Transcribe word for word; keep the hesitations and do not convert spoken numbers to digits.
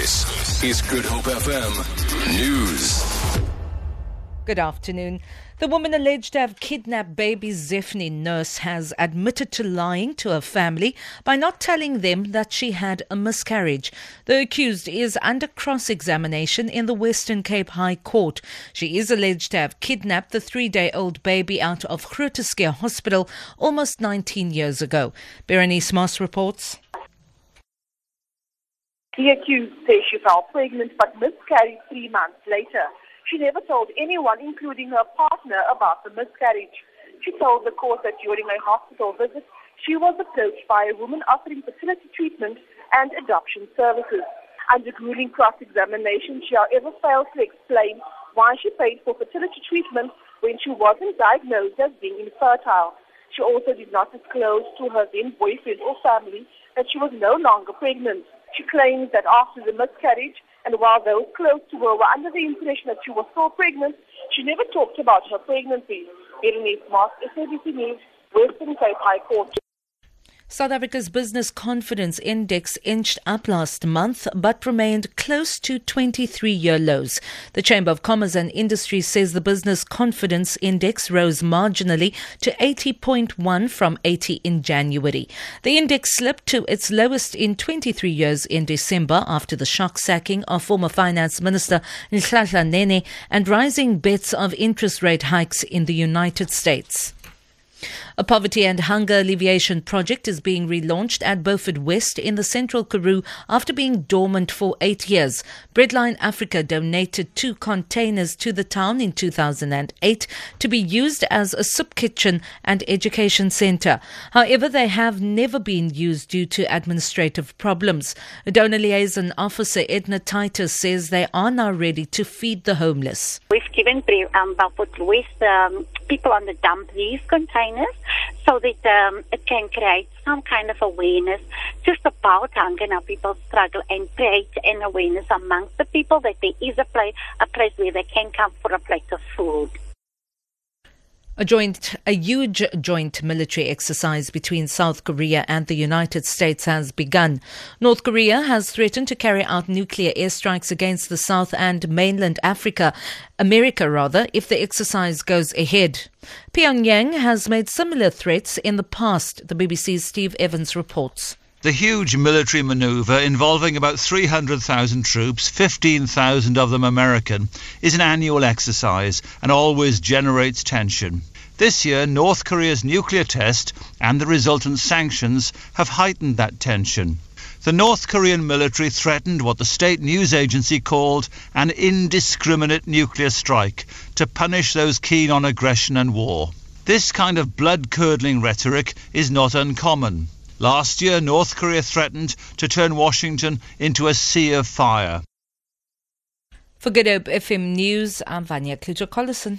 This is Good Hope F M News. Good afternoon. The woman alleged to have kidnapped baby Zephany Nurse has admitted to lying to her family by not telling them that she had a miscarriage. The accused is under cross-examination in the Western Cape High Court. She is alleged to have kidnapped the three-day-old baby out of Khrutuskir Hospital almost nineteen years ago. Berenice Moss reports. The accused says she fell pregnant but miscarried three months later. She never told anyone, including her partner, about the miscarriage. She told the court that during a hospital visit, she was approached by a woman offering fertility treatment and adoption services. Under grueling cross-examination, she however failed to explain why she paid for fertility treatment when she wasn't diagnosed as being infertile. She also did not disclose to her then-boyfriend or family that she was no longer pregnant. She claims that after the miscarriage, and while those close to her were under the impression that she was still pregnant, she never talked about her pregnancy. Berenice Moss, S A B C News, Western Cape High Court. South Africa's business confidence index inched up last month but remained close to twenty-three-year lows. The Chamber of Commerce and Industry says the business confidence index rose marginally to eighty point one from eighty in January. The index slipped to its lowest in twenty-three years in December after the shock sacking of former Finance Minister Nhlanhla Nene and rising bets of interest rate hikes in the United States. A poverty and hunger alleviation project is being relaunched at Beaufort West in the central Karoo after being dormant for eight years. Breadline Africa donated two containers to the town in two thousand eight to be used as a soup kitchen and education centre. However, they have never been used due to administrative problems. Donor Liaison Officer Edna Titus says they are now ready to feed the homeless. We've given um, Beaufort West um, people on the dump these containers, so that um, it can create some kind of awareness just about hunger and how people struggle, and create an awareness amongst the people that there is a place, a place where they can come for a plate of food. A joint, a huge joint military exercise between South Korea and the United States has begun. North Korea has threatened to carry out nuclear airstrikes against the South and mainland Africa, America rather, if the exercise goes ahead. Pyongyang has made similar threats in the past, the B B C's Steve Evans reports. The huge military manoeuvre, involving about three hundred thousand troops, fifteen thousand of them American, is an annual exercise and always generates tension. This year, North Korea's nuclear test and the resultant sanctions have heightened that tension. The North Korean military threatened what the state news agency called an indiscriminate nuclear strike to punish those keen on aggression and war. This kind of blood-curdling rhetoric is not uncommon. Last year, North Korea threatened to turn Washington into a sea of fire. For Good Hope F M News, I'm Vanya Clujo-Collison.